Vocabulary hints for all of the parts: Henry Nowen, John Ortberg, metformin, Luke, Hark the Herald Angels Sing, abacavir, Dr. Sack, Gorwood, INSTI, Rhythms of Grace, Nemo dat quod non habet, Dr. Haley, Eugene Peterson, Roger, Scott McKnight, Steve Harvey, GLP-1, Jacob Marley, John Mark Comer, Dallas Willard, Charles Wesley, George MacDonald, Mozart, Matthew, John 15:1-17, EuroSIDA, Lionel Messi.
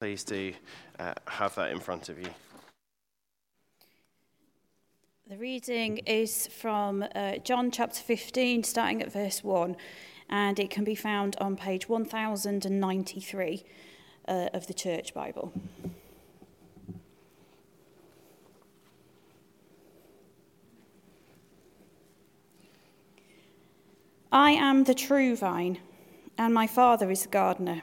Please do have that in front of you. The reading is from John chapter 15, starting at verse 1, and it can be found on page 1093 of the Church Bible. I am the true vine, and my Father is the gardener.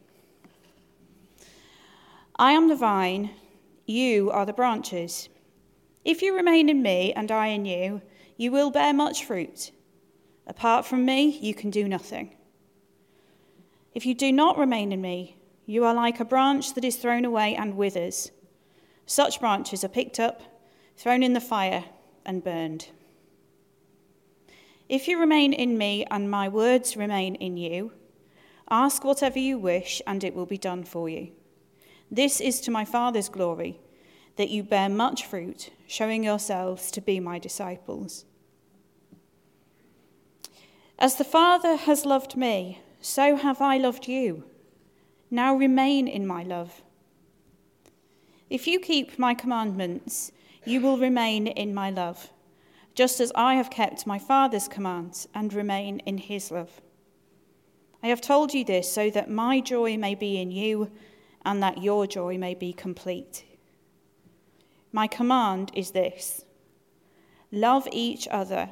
I am the vine, you are the branches. If you remain in me and I in you, you will bear much fruit. Apart from me, you can do nothing. If you do not remain in me, you are like a branch that is thrown away and withers. Such branches are picked up, thrown in the fire, and burned. If you remain in me and my words remain in you, ask whatever you wish and it will be done for you. This is to my Father's glory, that you bear much fruit, showing yourselves to be my disciples. As the Father has loved me, so have I loved you. Now remain in my love. If you keep my commandments, you will remain in my love, just as I have kept my Father's commands and remain in his love. I have told you this so that my joy may be in you and that your joy may be complete. My command is this: love each other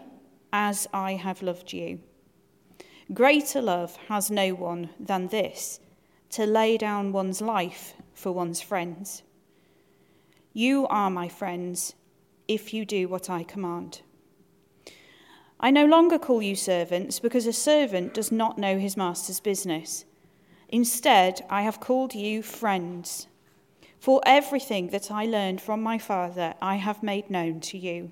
as I have loved you. Greater love has no one than this, to lay down one's life for one's friends. You are my friends if you do what I command. I no longer call you servants, because a servant does not know his master's business. Instead, I have called you friends. For everything that I learned from my Father, I have made known to you.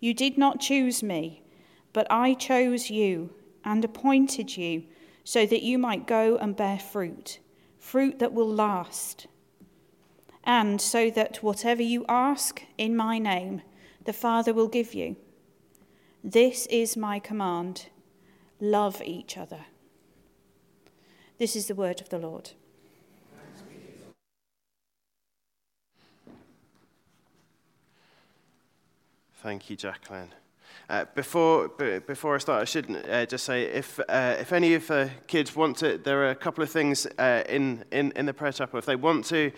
You did not choose me, but I chose you and appointed you so that you might go and bear fruit, fruit that will last, and so that whatever you ask in my name, the Father will give you. This is my command: love each other. This is the word of the Lord. Thank you, Jacqueline. Before I start, I should just say if any of the kids want to, there are a couple of things in the prayer chapel. If they want to,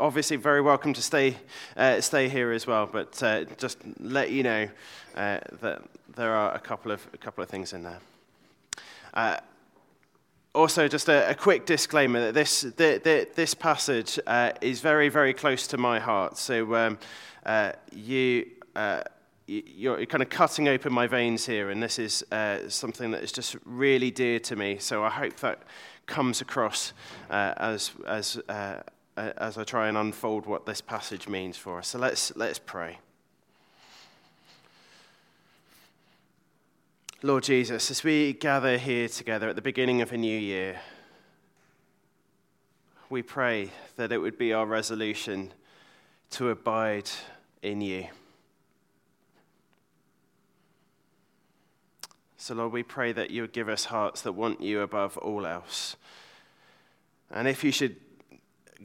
obviously very welcome to stay here as well. But just let you know that there are a couple of things in there. Also, just a quick disclaimer that this passage is very, very close to my heart. So you're kind of cutting open my veins here, and this is something that is just really dear to me. So I hope that comes across as I try and unfold what this passage means for us. So let's pray. Lord Jesus, as we gather here together at the beginning of a new year, we pray that it would be our resolution to abide in you. So Lord, we pray that you would give us hearts that want you above all else. And if you should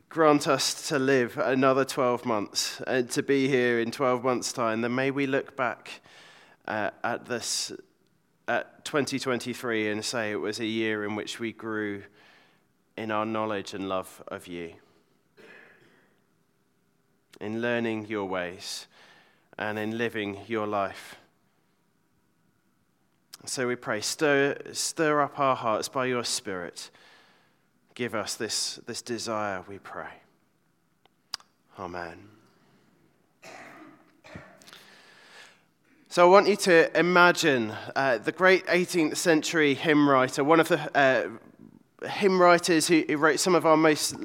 grant us to live another 12 months and to be here in 12 months' time, then may we look back at 2023 and say it was a year in which we grew in our knowledge and love of you, in learning your ways and in living your life. So we pray, stir up our hearts by your Spirit. Give us this desire, we pray. Amen. So I want you to imagine the great 18th century hymn writer, one of the hymn writers who wrote some of our most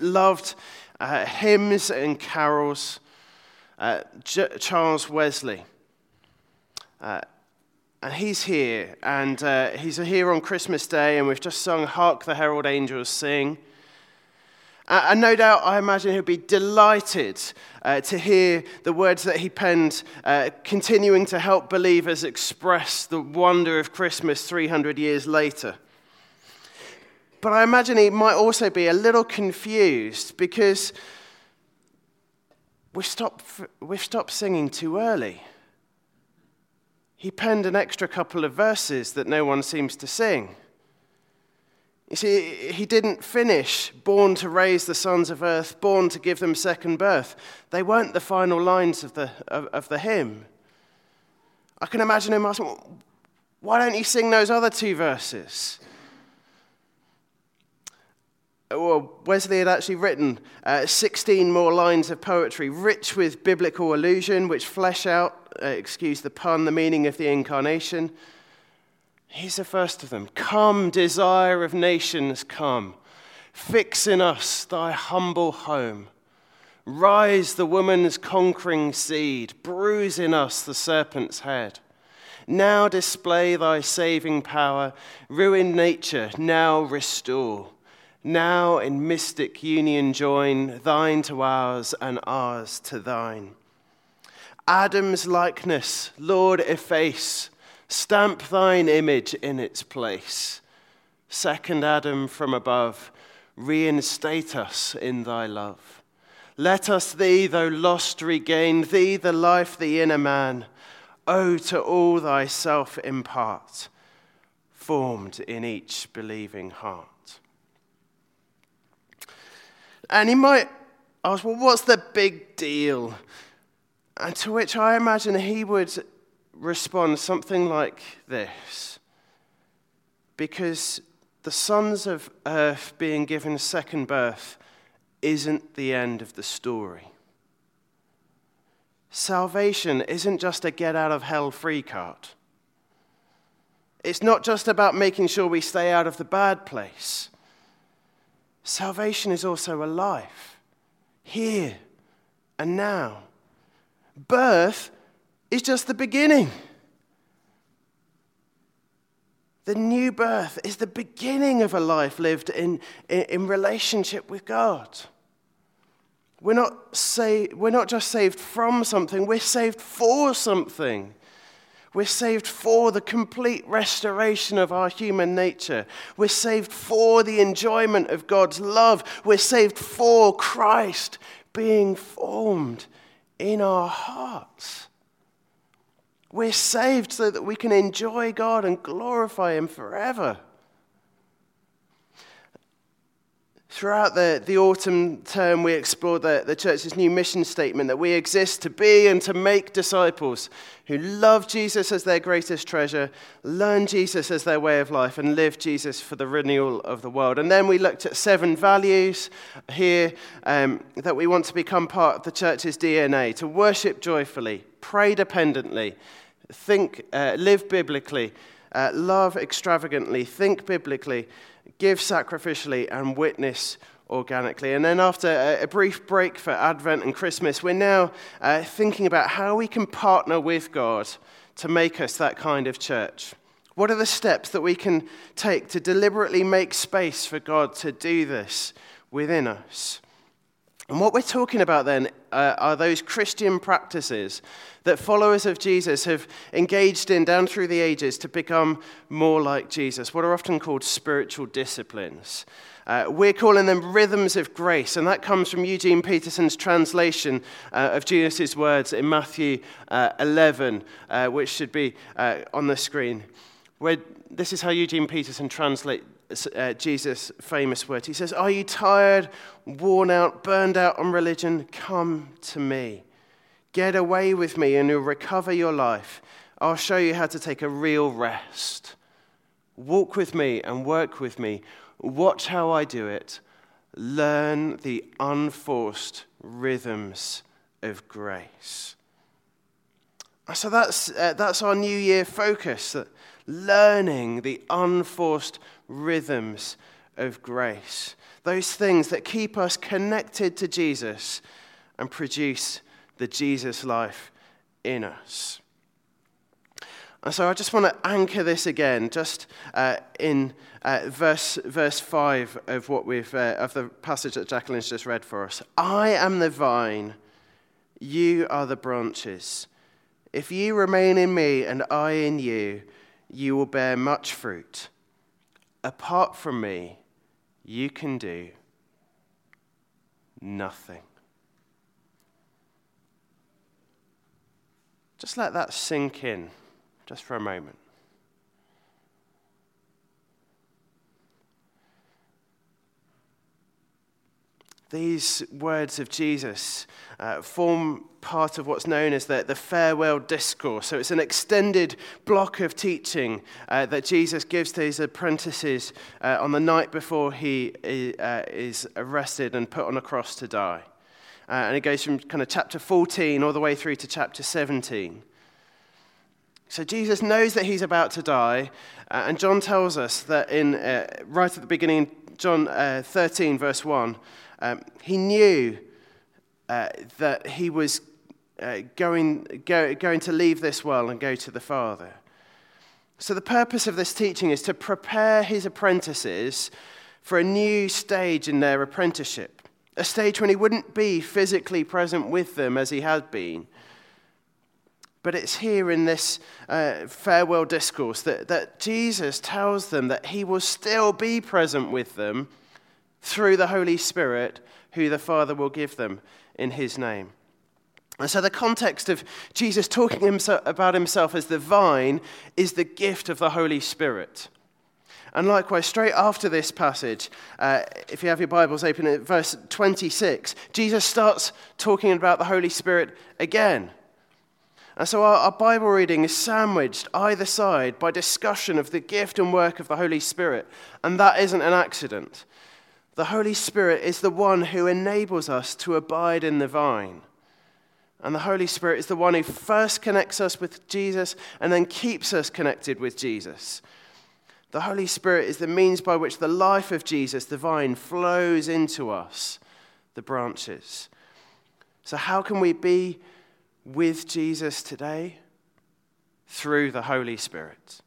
loved hymns and carols. Charles Wesley. And he's here, and he's here on Christmas Day, and we've just sung Hark the Herald Angels Sing. And no doubt, I imagine he'll be delighted to hear the words that he penned, continuing to help believers express the wonder of Christmas 300 years later. But I imagine he might also be a little confused, because we've stopped singing too early. He penned an extra couple of verses that no one seems to sing. You see, he didn't finish, born to raise the sons of earth, born to give them second birth. They weren't the final lines of the hymn. I can imagine him asking, why don't you sing those other two verses? Well, Wesley had actually written 16 more lines of poetry, rich with biblical allusion, which flesh out, excuse the pun, the meaning of the incarnation. Here's the first of them. Come, desire of nations, come. Fix in us thy humble home. Rise the woman's conquering seed. Bruise in us the serpent's head. Now display thy saving power. Ruin nature, now restore. Now in mystic union join, thine to ours and ours to thine. Adam's likeness, Lord, efface, stamp thine image in its place. Second Adam from above, reinstate us in thy love. Let us thee, though lost, regain, thee the life, the inner man. O to all thyself impart, formed in each believing heart. And he might ask, well, what's the big deal? And to which I imagine he would respond something like this. Because the sons of earth being given second birth isn't the end of the story. Salvation isn't just a get-out-of-hell-free card. It's not just about making sure we stay out of the bad place. Salvation is also a life, here and now. Birth is just the beginning. The new birth is the beginning of a life lived in relationship with God. We're not just saved from something, we're saved for something. We're saved for the complete restoration of our human nature. We're saved for the enjoyment of God's love. We're saved for Christ being formed in our hearts. We're saved so that we can enjoy God and glorify Him forever. Throughout the autumn term, we explored the church's new mission statement that we exist to be and to make disciples who love Jesus as their greatest treasure, learn Jesus as their way of life, and live Jesus for the renewal of the world. And then we looked at 7 values here that we want to become part of the church's DNA, to worship joyfully, pray dependently, live biblically, love extravagantly, think biblically, give sacrificially, and witness organically. And then after a brief break for Advent and Christmas, we're now thinking about how we can partner with God to make us that kind of church. What are the steps that we can take to deliberately make space for God to do this within us? And what we're talking about then are those Christian practices that followers of Jesus have engaged in down through the ages to become more like Jesus, what are often called spiritual disciplines. We're calling them rhythms of grace, and that comes from Eugene Peterson's translation of Jesus' words in Matthew 11, which should be on the screen. This is how Eugene Peterson translates Jesus' famous words. He says, are you tired, worn out, burned out on religion? Come to me. Get away with me and you'll recover your life. I'll show you how to take a real rest. Walk with me and work with me. Watch how I do it. Learn the unforced rhythms of grace. So that's our New Year focus, learning the unforced rhythms of grace. Those things that keep us connected to Jesus and produce the Jesus life in us. And so I just want to anchor this again, just in verse 5 of what we've of the passage that Jacqueline's just read for us. I am the vine, you are the branches. If you remain in me and I in you, you will bear much fruit. Apart from me, you can do nothing. Just let that sink in, just for a moment. These words of Jesus form part of what's known as the farewell discourse. So it's an extended block of teaching that Jesus gives to his apprentices on the night before he is arrested and put on a cross to die. And it goes from kind of chapter 14 all the way through to chapter 17. So Jesus knows that he's about to die, and John tells us that right at the beginning, John 13 verse 1, he knew that he was going to leave this world and go to the Father. So the purpose of this teaching is to prepare his apprentices for a new stage in their apprenticeship, a stage when he wouldn't be physically present with them as he had been. But it's here in this farewell discourse that Jesus tells them that he will still be present with them through the Holy Spirit, who the Father will give them in his name. And so the context of Jesus talking about himself as the vine is the gift of the Holy Spirit. And likewise, straight after this passage, if you have your Bibles open at verse 26, Jesus starts talking about the Holy Spirit again. And so our Bible reading is sandwiched either side by discussion of the gift and work of the Holy Spirit. And that isn't an accident. The Holy Spirit is the one who enables us to abide in the vine. And the Holy Spirit is the one who first connects us with Jesus and then keeps us connected with Jesus. The Holy Spirit is the means by which the life of Jesus, the vine, flows into us, the branches. So how can we be with Jesus today? Through the Holy Spirit.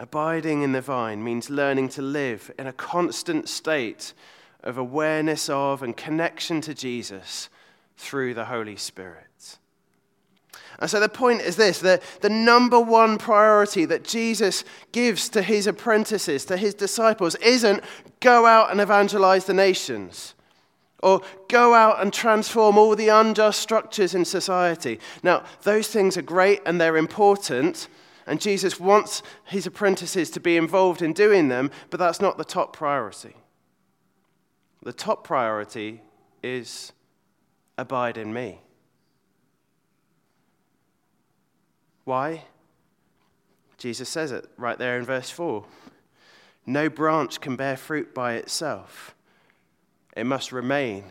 Abiding in the vine means learning to live in a constant state of awareness of and connection to Jesus through the Holy Spirit. And so the point is this, that the number one priority that Jesus gives to his apprentices, to his disciples, isn't go out and evangelize the nations, or go out and transform all the unjust structures in society. Now, those things are great and they're important, and Jesus wants his apprentices to be involved in doing them, but that's not the top priority. The top priority is abide in me. Why? Jesus says it right there in verse 4. No branch can bear fruit by itself. It must remain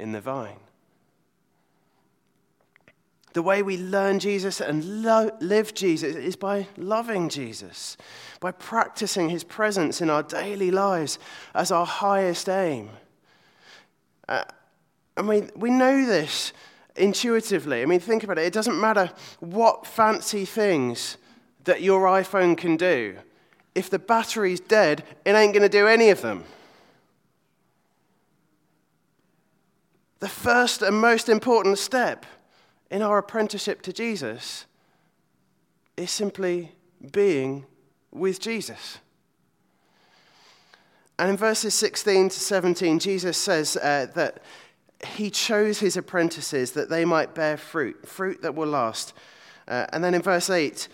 in the vine. The way we learn Jesus and live Jesus is by loving Jesus, by practicing his presence in our daily lives as our highest aim. We know this intuitively. Think about it. It doesn't matter what fancy things that your iPhone can do. If the battery's dead, it ain't going to do any of them. The first and most important step in our apprenticeship to Jesus is simply being with Jesus. And in verses 16 to 17, Jesus says that he chose his apprentices that they might bear fruit that will last. And then in verse 8,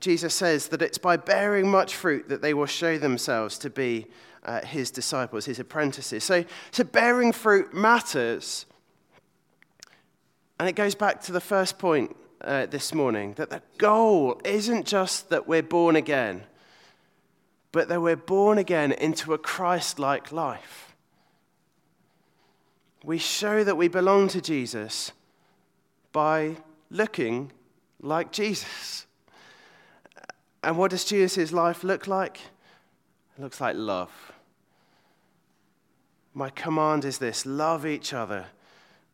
Jesus says that it's by bearing much fruit that they will show themselves to be his disciples, his apprentices. So bearing fruit matters. And it goes back to the first point this morning, that the goal isn't just that we're born again, but that we're born again into a Christ-like life. We show that we belong to Jesus by looking like Jesus. And what does Jesus' life look like? It looks like love. My command is this: love each other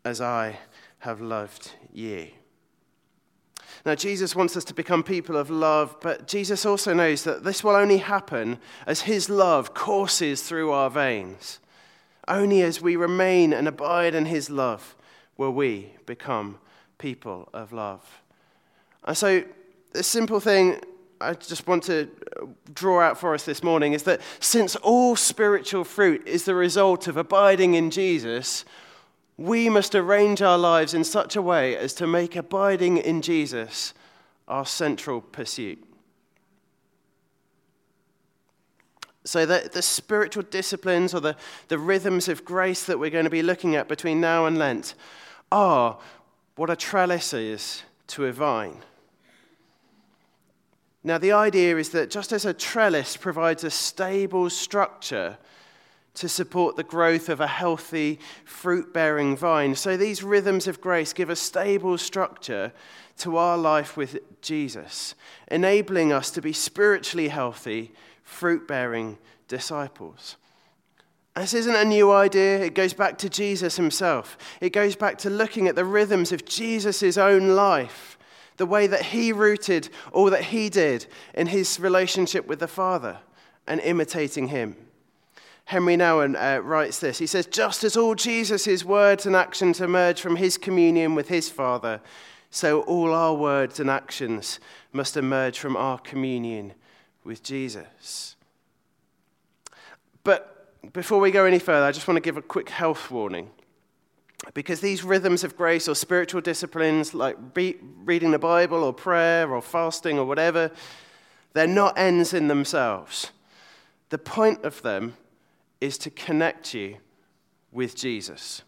as I have loved you. Now, Jesus wants us to become people of love, but Jesus also knows that this will only happen as his love courses through our veins. Only as we remain and abide in his love will we become people of love. And so, a simple thing I just want to draw out for us this morning is that since all spiritual fruit is the result of abiding in Jesus, we must arrange our lives in such a way as to make abiding in Jesus our central pursuit. So that the spiritual disciplines or the rhythms of grace that we're going to be looking at between now and Lent are what a trellis is to a vine. Now, the idea is that just as a trellis provides a stable structure to support the growth of a healthy, fruit-bearing vine, so these rhythms of grace give a stable structure to our life with Jesus, enabling us to be spiritually healthy, fruit-bearing disciples. This isn't a new idea. It goes back to Jesus himself. It goes back to looking at the rhythms of Jesus' own life, the way that he rooted all that he did in his relationship with the Father and imitating him. Henry Nowen writes this. He says, just as all Jesus' words and actions emerge from his communion with his Father, so all our words and actions must emerge from our communion with Jesus. But before we go any further, I just want to give a quick health warning. Because these rhythms of grace or spiritual disciplines, like reading the Bible or prayer or fasting or whatever, they're not ends in themselves. The point of them is to connect you with Jesus.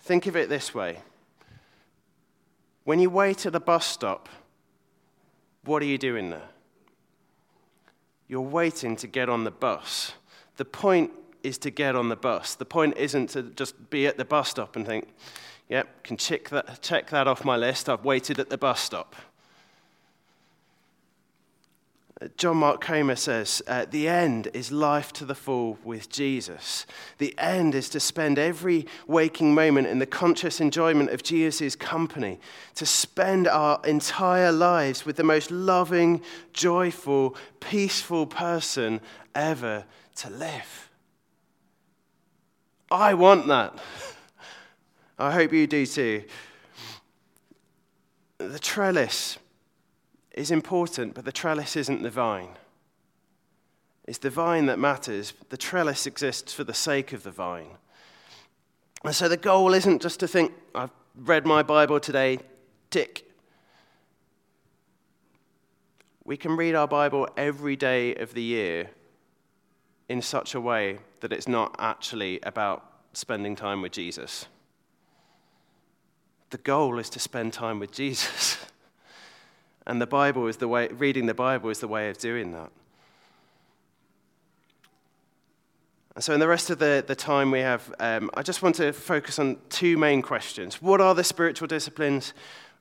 Think of it this way. When you wait at a bus stop, what are you doing there? You're waiting to get on the bus. The point is to get on the bus. The point isn't to just be at the bus stop and think, yep, can check that off my list. I've waited at the bus stop. John Mark Comer says, the end is life to the full with Jesus. The end is to spend every waking moment in the conscious enjoyment of Jesus' company, to spend our entire lives with the most loving, joyful, peaceful person ever to live. I want that. I hope you do too. The trellis is important, but the trellis isn't the vine. It's the vine that matters. The trellis exists for the sake of the vine. And so the goal isn't just to think, I've read my Bible today, tick. We can read our Bible every day of the year in such a way that it's not actually about spending time with Jesus. The goal is to spend time with Jesus. And the Bible is the way, reading the Bible is the way of doing that. And so in the rest of the time we have, I just want to focus on two main questions. What are the spiritual disciplines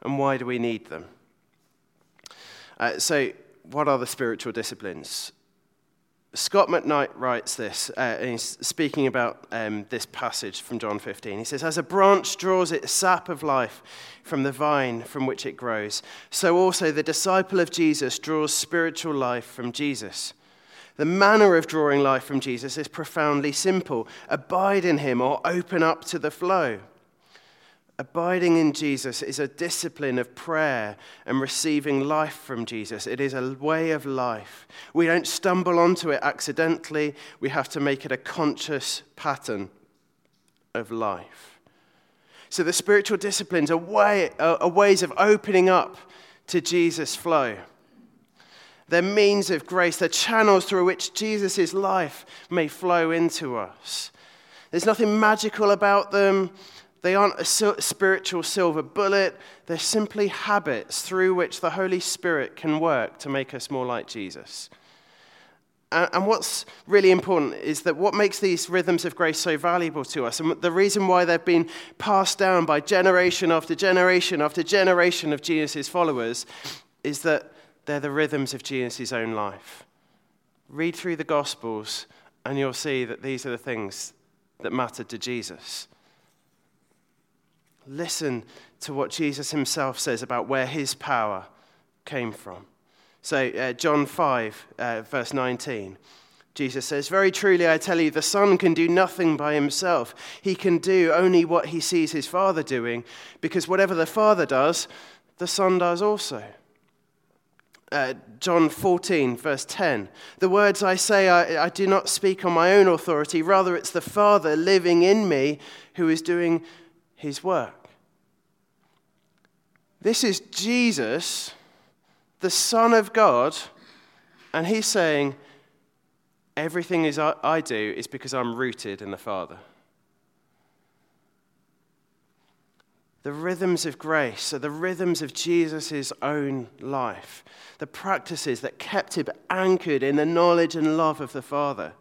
and why do we need them? So what are the spiritual disciplines? Scott McKnight writes this, and he's speaking about this passage from John 15. He says, as a branch draws its sap of life from the vine from which it grows, so also the disciple of Jesus draws spiritual life from Jesus. The manner of drawing life from Jesus is profoundly simple. Abide in him or open up to the flow. Abiding in Jesus is a discipline of prayer and receiving life from Jesus. It is a way of life. We don't stumble onto it accidentally. We have to make it a conscious pattern of life. So the spiritual disciplines are ways of opening up to Jesus' flow. They're means of grace. They're channels through which Jesus' life may flow into us. There's nothing magical about them. They aren't a spiritual silver bullet. They're simply habits through which the Holy Spirit can work to make us more like Jesus. And what's really important is that what makes these rhythms of grace so valuable to us, and the reason why they've been passed down by generation after generation after generation of Jesus' followers, is that they're the rhythms of Jesus' own life. Read through the Gospels and you'll see that these are the things that mattered to Jesus. Listen to what Jesus himself says about where his power came from. So John 5, verse 19, Jesus says, "Very truly I tell you, the Son can do nothing by himself. He can do only what he sees his Father doing, because whatever the Father does, the Son does also." John 14, verse 10, "The words I say, I do not speak on my own authority. Rather, it's the Father living in me who is doing his work." This is Jesus, the Son of God, and he's saying, everything I do is because I'm rooted in the Father. The rhythms of grace are the rhythms of Jesus' own life, the practices that kept him anchored in the knowledge and love of the Father,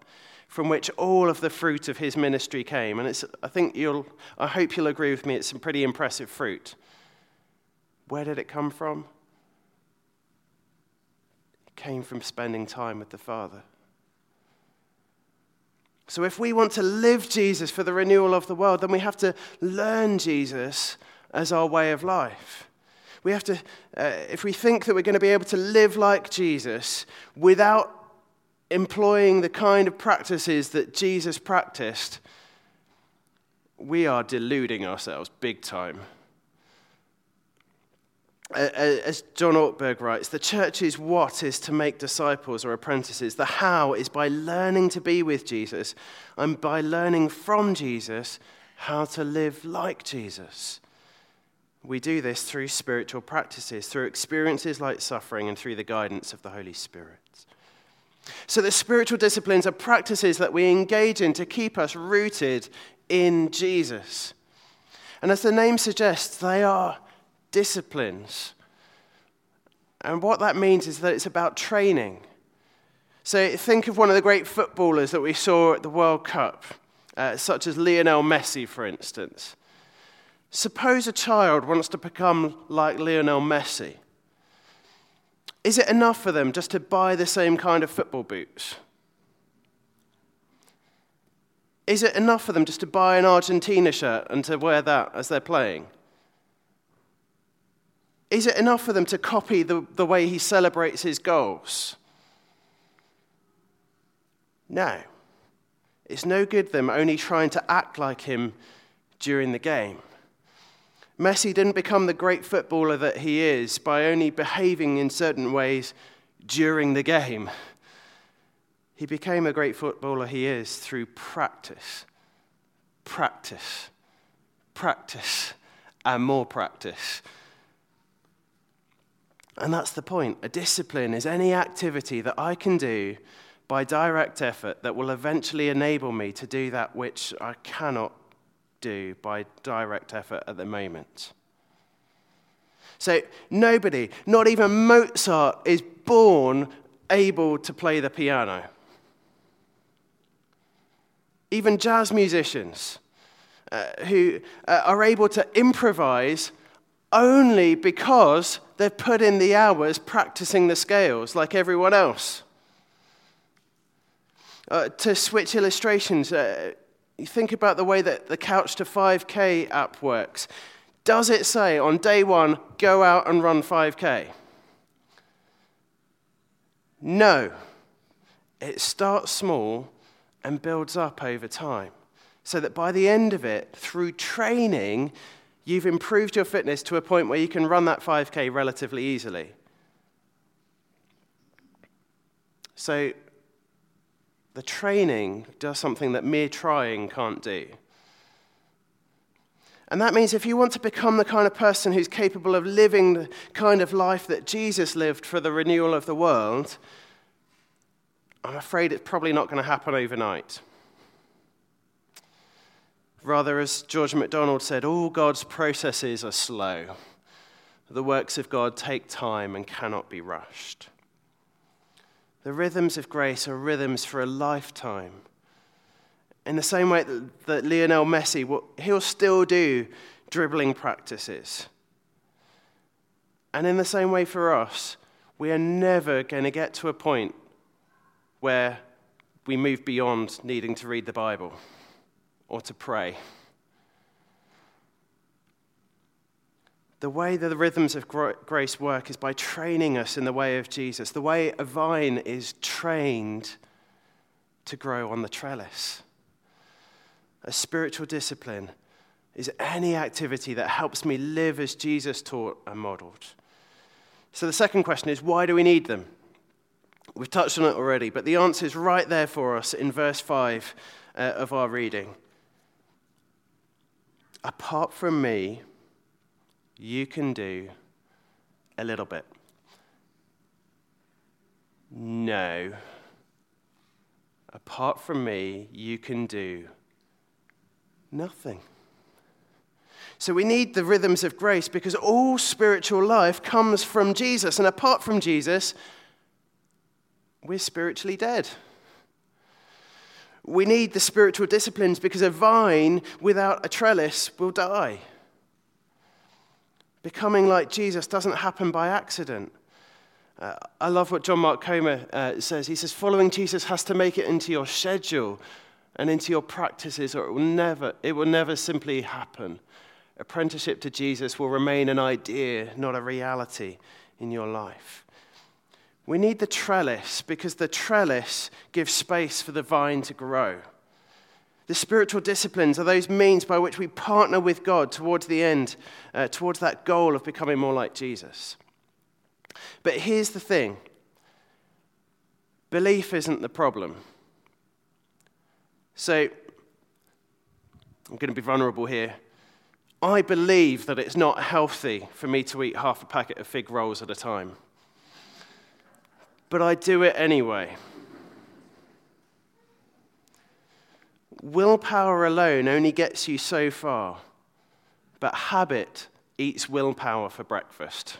from which all of the fruit of his ministry came. And I hope you'll agree with me, it's some pretty impressive fruit. Where did it come from? It came from spending time with the Father. So if we want to live Jesus for the renewal of the world, then we have to learn Jesus as our way of life. We have to, if we think that we're going to be able to live like Jesus without employing the kind of practices that Jesus practiced, we are deluding ourselves big time. As John Ortberg writes, the church's what is to make disciples or apprentices. The how is by learning to be with Jesus and by learning from Jesus how to live like Jesus. We do this through spiritual practices, through experiences like suffering, and through the guidance of the Holy Spirit. So the spiritual disciplines are practices that we engage in to keep us rooted in Jesus. And as the name suggests, they are disciplines. And what that means is that it's about training. So think of one of the great footballers that we saw at the World Cup, such as Lionel Messi, for instance. Suppose a child wants to become like Lionel Messi. Is it enough for them just to buy the same kind of football boots? Is it enough for them just to buy an Argentina shirt and to wear that as they're playing? Is it enough for them to copy the way he celebrates his goals? No. It's no good them only trying to act like him during the game. Messi didn't become the great footballer that he is by only behaving in certain ways during the game. He became a great footballer he is through practice, and more practice. And that's the point. A discipline is any activity that I can do by direct effort that will eventually enable me to do that which I cannot do by direct effort at the moment. So nobody, not even Mozart, is born able to play the piano. Even jazz musicians who are able to improvise only because they've put in the hours practicing the scales like everyone else. To switch illustrations, you think about the way that the Couch to 5K app works. Does it say on day one, go out and run 5K? No. It starts small and builds up over time, so that by the end of it, through training, you've improved your fitness to a point where you can run that 5K relatively easily. So the training does something that mere trying can't do. And that means if you want to become the kind of person who's capable of living the kind of life that Jesus lived for the renewal of the world, I'm afraid it's probably not going to happen overnight. Rather, as George MacDonald said, all God's processes are slow. The works of God take time and cannot be rushed. The rhythms of grace are rhythms for a lifetime. In the same way that Lionel Messi, he'll still do dribbling practices. And in the same way for us, we are never going to get to a point where we move beyond needing to read the Bible or to pray. The way that the rhythms of grace work is by training us in the way of Jesus, the way a vine is trained to grow on the trellis. A spiritual discipline is any activity that helps me live as Jesus taught and modeled. So the second question is, why do we need them? We've touched on it already, but the answer is right there for us in verse 5 of our reading. Apart from me, you can do a little bit. No. Apart from me, you can do nothing. So we need the rhythms of grace because all spiritual life comes from Jesus. And apart from Jesus, we're spiritually dead. We need the spiritual disciplines because a vine without a trellis will die. Becoming like Jesus doesn't happen by accident. I love what John Mark Comer says. He says, following Jesus has to make it into your schedule and into your practices, or it will never simply happen. Apprenticeship to Jesus will remain an idea, not a reality in your life. We need the trellis because the trellis gives space for the vine to grow. The spiritual disciplines are those means by which we partner with God towards the end, towards that goal of becoming more like Jesus. But here's the thing. Belief isn't the problem. So, I'm going to be vulnerable here. I believe that it's not healthy for me to eat half a packet of fig rolls at a time. But I do it anyway. Willpower alone only gets you so far, but habit eats willpower for breakfast.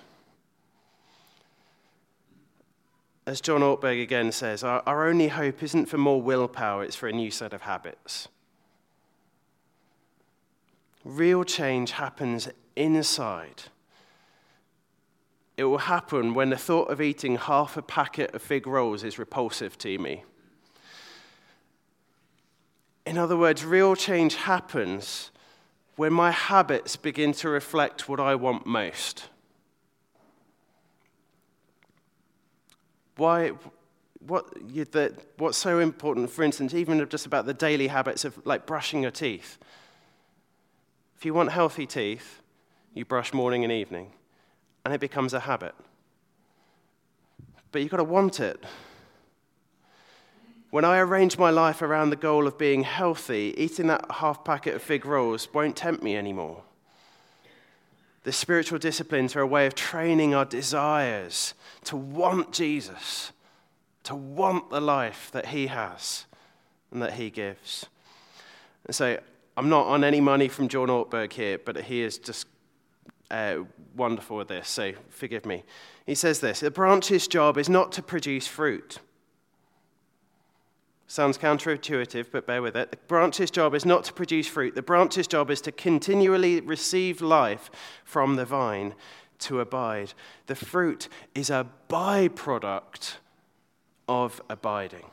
As John Ortberg again says, our only hope isn't for more willpower, it's for a new set of habits. Real change happens inside. It will happen when the thought of eating half a packet of fig rolls is repulsive to me. In other words, real change happens when my habits begin to reflect what I want most. What's so important, for instance, even just about the daily habits of like brushing your teeth. If you want healthy teeth, you brush morning and evening. And it becomes a habit. But you've got to want it. When I arrange my life around the goal of being healthy, eating that half packet of fig rolls won't tempt me anymore. The spiritual disciplines are a way of training our desires to want Jesus, to want the life that he has and that he gives. And so I'm not on any money from John Ortberg here, but he is just wonderful with this, so forgive me. He says this, the branch's job is not to produce fruit. Sounds counterintuitive, but bear with it. The branch's job is not to produce fruit. The branch's job is to continually receive life from the vine to abide. The fruit is a byproduct of abiding.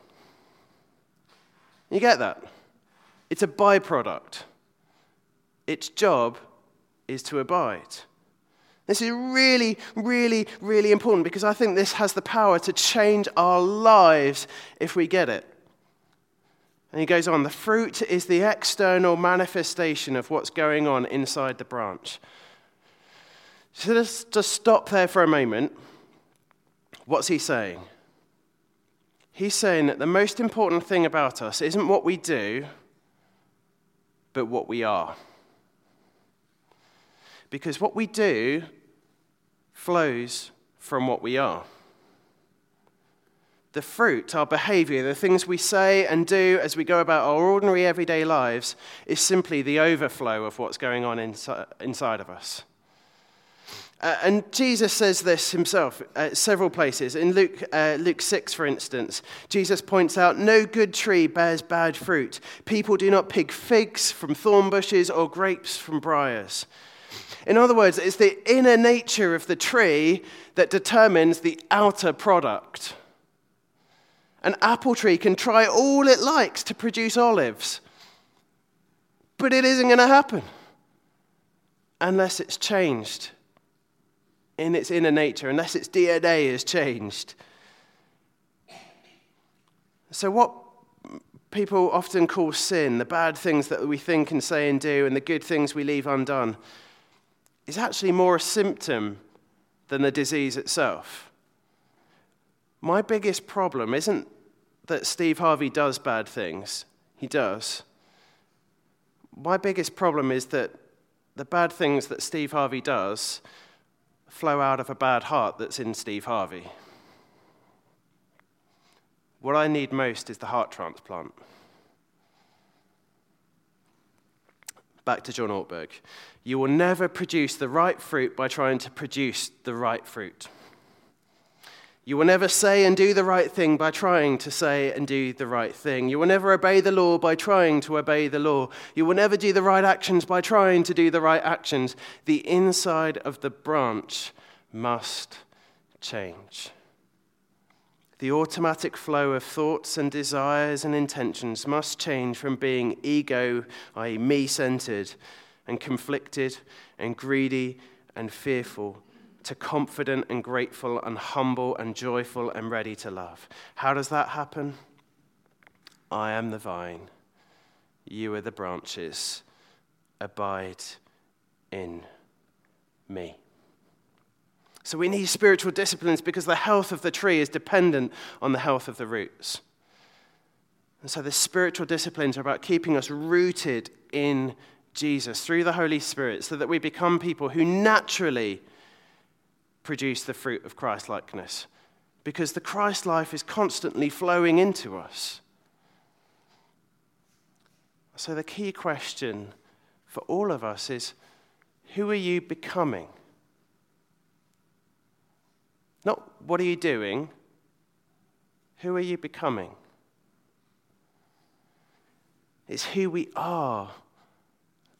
You get that? It's a byproduct. Its job is to abide. This is really, really, really important because I think this has the power to change our lives if we get it. And he goes on, the fruit is the external manifestation of what's going on inside the branch. So let's just stop there for a moment. What's he saying? He's saying that the most important thing about us isn't what we do, but what we are. Because what we do flows from what we are. The fruit, our behavior, the things we say and do as we go about our ordinary everyday lives, is simply the overflow of what's going on inside of us. And Jesus says this himself at several places. In Luke 6, for instance, Jesus points out, no good tree bears bad fruit. People do not pick figs from thorn bushes or grapes from briars. In other words, it's the inner nature of the tree that determines the outer product. An apple tree can try all it likes to produce olives, but it isn't going to happen unless it's changed in its inner nature, unless its DNA is changed. So what people often call sin, the bad things that we think and say and do, and the good things we leave undone, is actually more a symptom than the disease itself. My biggest problem isn't that Steve Harvey does bad things. He does. My biggest problem is that the bad things that Steve Harvey does flow out of a bad heart that's in Steve Harvey. What I need most is the heart transplant. Back to John Ortberg. You will never produce the right fruit by trying to produce the right fruit. You will never say and do the right thing by trying to say and do the right thing. You will never obey the law by trying to obey the law. You will never do the right actions by trying to do the right actions. The inside of the branch must change. The automatic flow of thoughts and desires and intentions must change from being ego, i.e. me-centered, and conflicted and greedy and fearful, to confident and grateful and humble and joyful and ready to love. How does that happen? I am the vine. You are the branches. Abide in me. So we need spiritual disciplines because the health of the tree is dependent on the health of the roots. And so the spiritual disciplines are about keeping us rooted in Jesus through the Holy Spirit so that we become people who naturally produce the fruit of Christ-likeness, because the Christ life is constantly flowing into us. So the key question for all of us is, who are you becoming? Not what are you doing, who are you becoming? It's who we are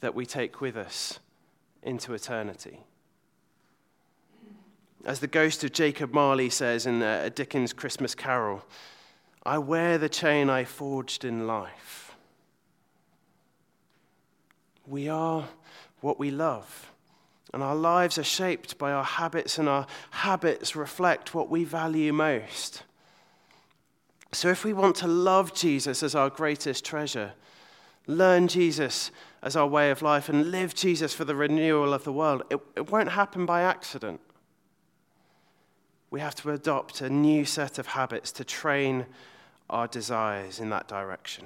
that we take with us into eternity. As the ghost of Jacob Marley says in a Dickens Christmas Carol, I wear the chain I forged in life. We are what we love, and our lives are shaped by our habits, and our habits reflect what we value most. So if we want to love Jesus as our greatest treasure, learn Jesus as our way of life, and live Jesus for the renewal of the world, it won't happen by accident. We have to adopt a new set of habits to train our desires in that direction.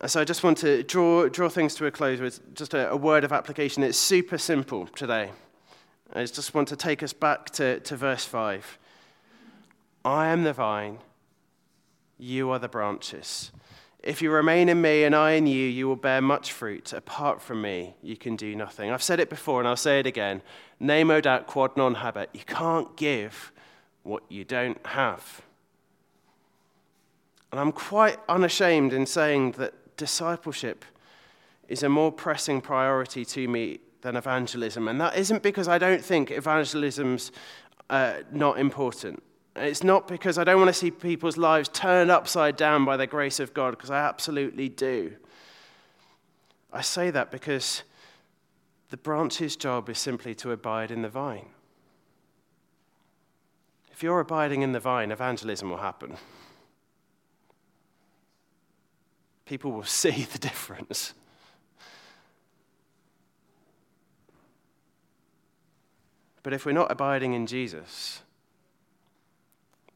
And so I just want to draw things to a close with just a word of application. It's super simple today. I just want to take us back to verse 5. I am the vine, you are the branches. If you remain in me and I in you, you will bear much fruit. Apart from me, you can do nothing. I've said it before and I'll say it again. Nemo dat quod non habet. You can't give what you don't have. And I'm quite unashamed in saying that discipleship is a more pressing priority to me than evangelism. And that isn't because I don't think evangelism's not important. It's not because I don't want to see people's lives turned upside down by the grace of God, because I absolutely do. I say that because the branch's job is simply to abide in the vine. If you're abiding in the vine, evangelism will happen. People will see the difference. But if we're not abiding in Jesus,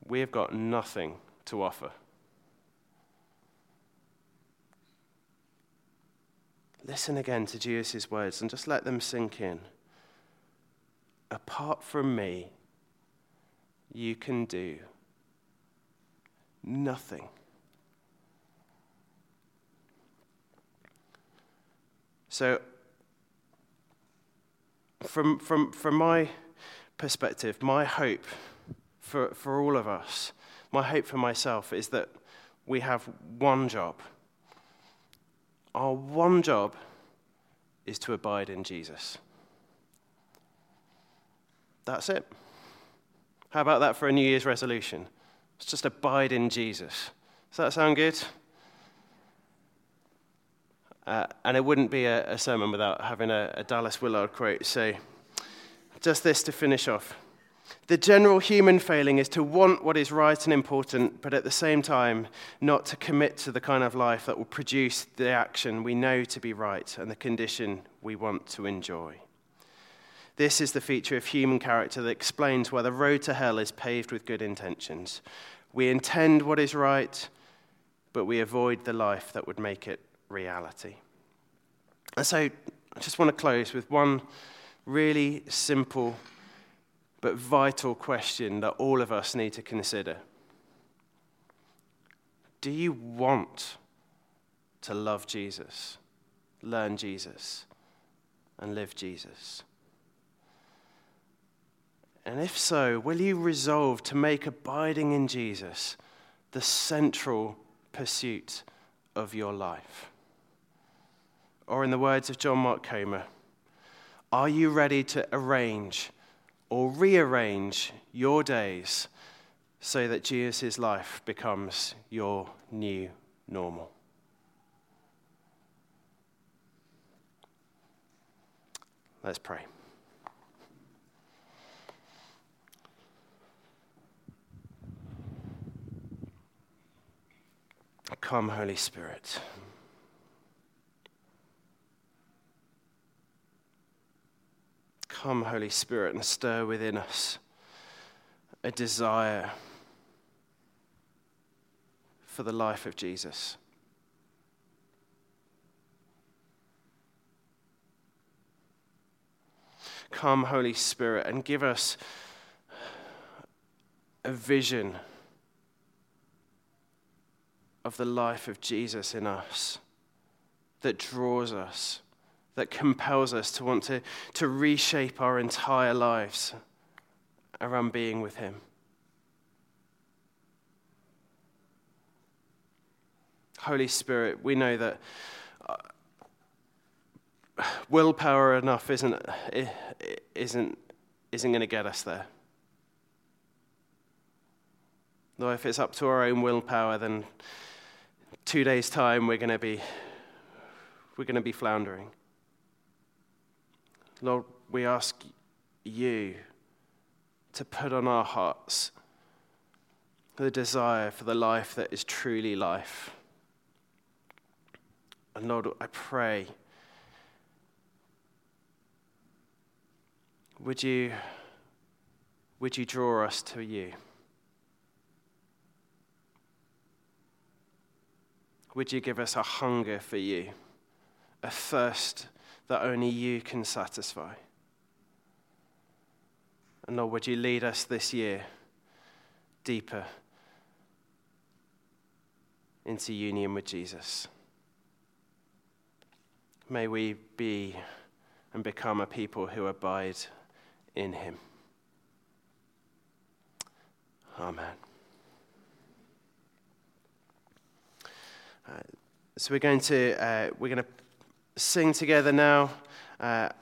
we have got nothing to offer. Listen again to Jesus' words and just let them sink in. Apart from me, you can do nothing. So, from my perspective, my hope for all of us, my hope for myself is that we have one job. Our one job is to abide in Jesus. That's it. How about that for a New Year's resolution? Let's just abide in Jesus. Does that sound good? And it wouldn't be a sermon without having a Dallas Willard quote. So just this to finish off. The general human failing is to want what is right and important, but at the same time, not to commit to the kind of life that will produce the action we know to be right and the condition we want to enjoy. This is the feature of human character that explains why the road to hell is paved with good intentions. We intend what is right, but we avoid the life that would make it reality. And so I just want to close with one really simple but vital question that all of us need to consider. Do you want to love Jesus, learn Jesus, and live Jesus? And if so, will you resolve to make abiding in Jesus the central pursuit of your life? Or in the words of John Mark Comer, are you ready to arrange or rearrange your days so that Jesus' life becomes your new normal? Let's pray. Come, Holy Spirit. Come, Holy Spirit, and stir within us a desire for the life of Jesus. Come, Holy Spirit, and give us a vision of the life of Jesus in us that draws us, that compels us to want to reshape our entire lives around being with him. Holy Spirit, we know that willpower enough isn't going to get us there. Though if it's up to our own willpower, then 2 days' time we're going to be floundering. Lord, we ask you to put on our hearts the desire for the life that is truly life. And Lord, I pray, would you draw us to you? Would you give us a hunger for you, a thirst that only you can satisfy? And Lord, would you lead us this year deeper into union with Jesus? May we be and become a people who abide in him. Amen. So we're going to sing together now.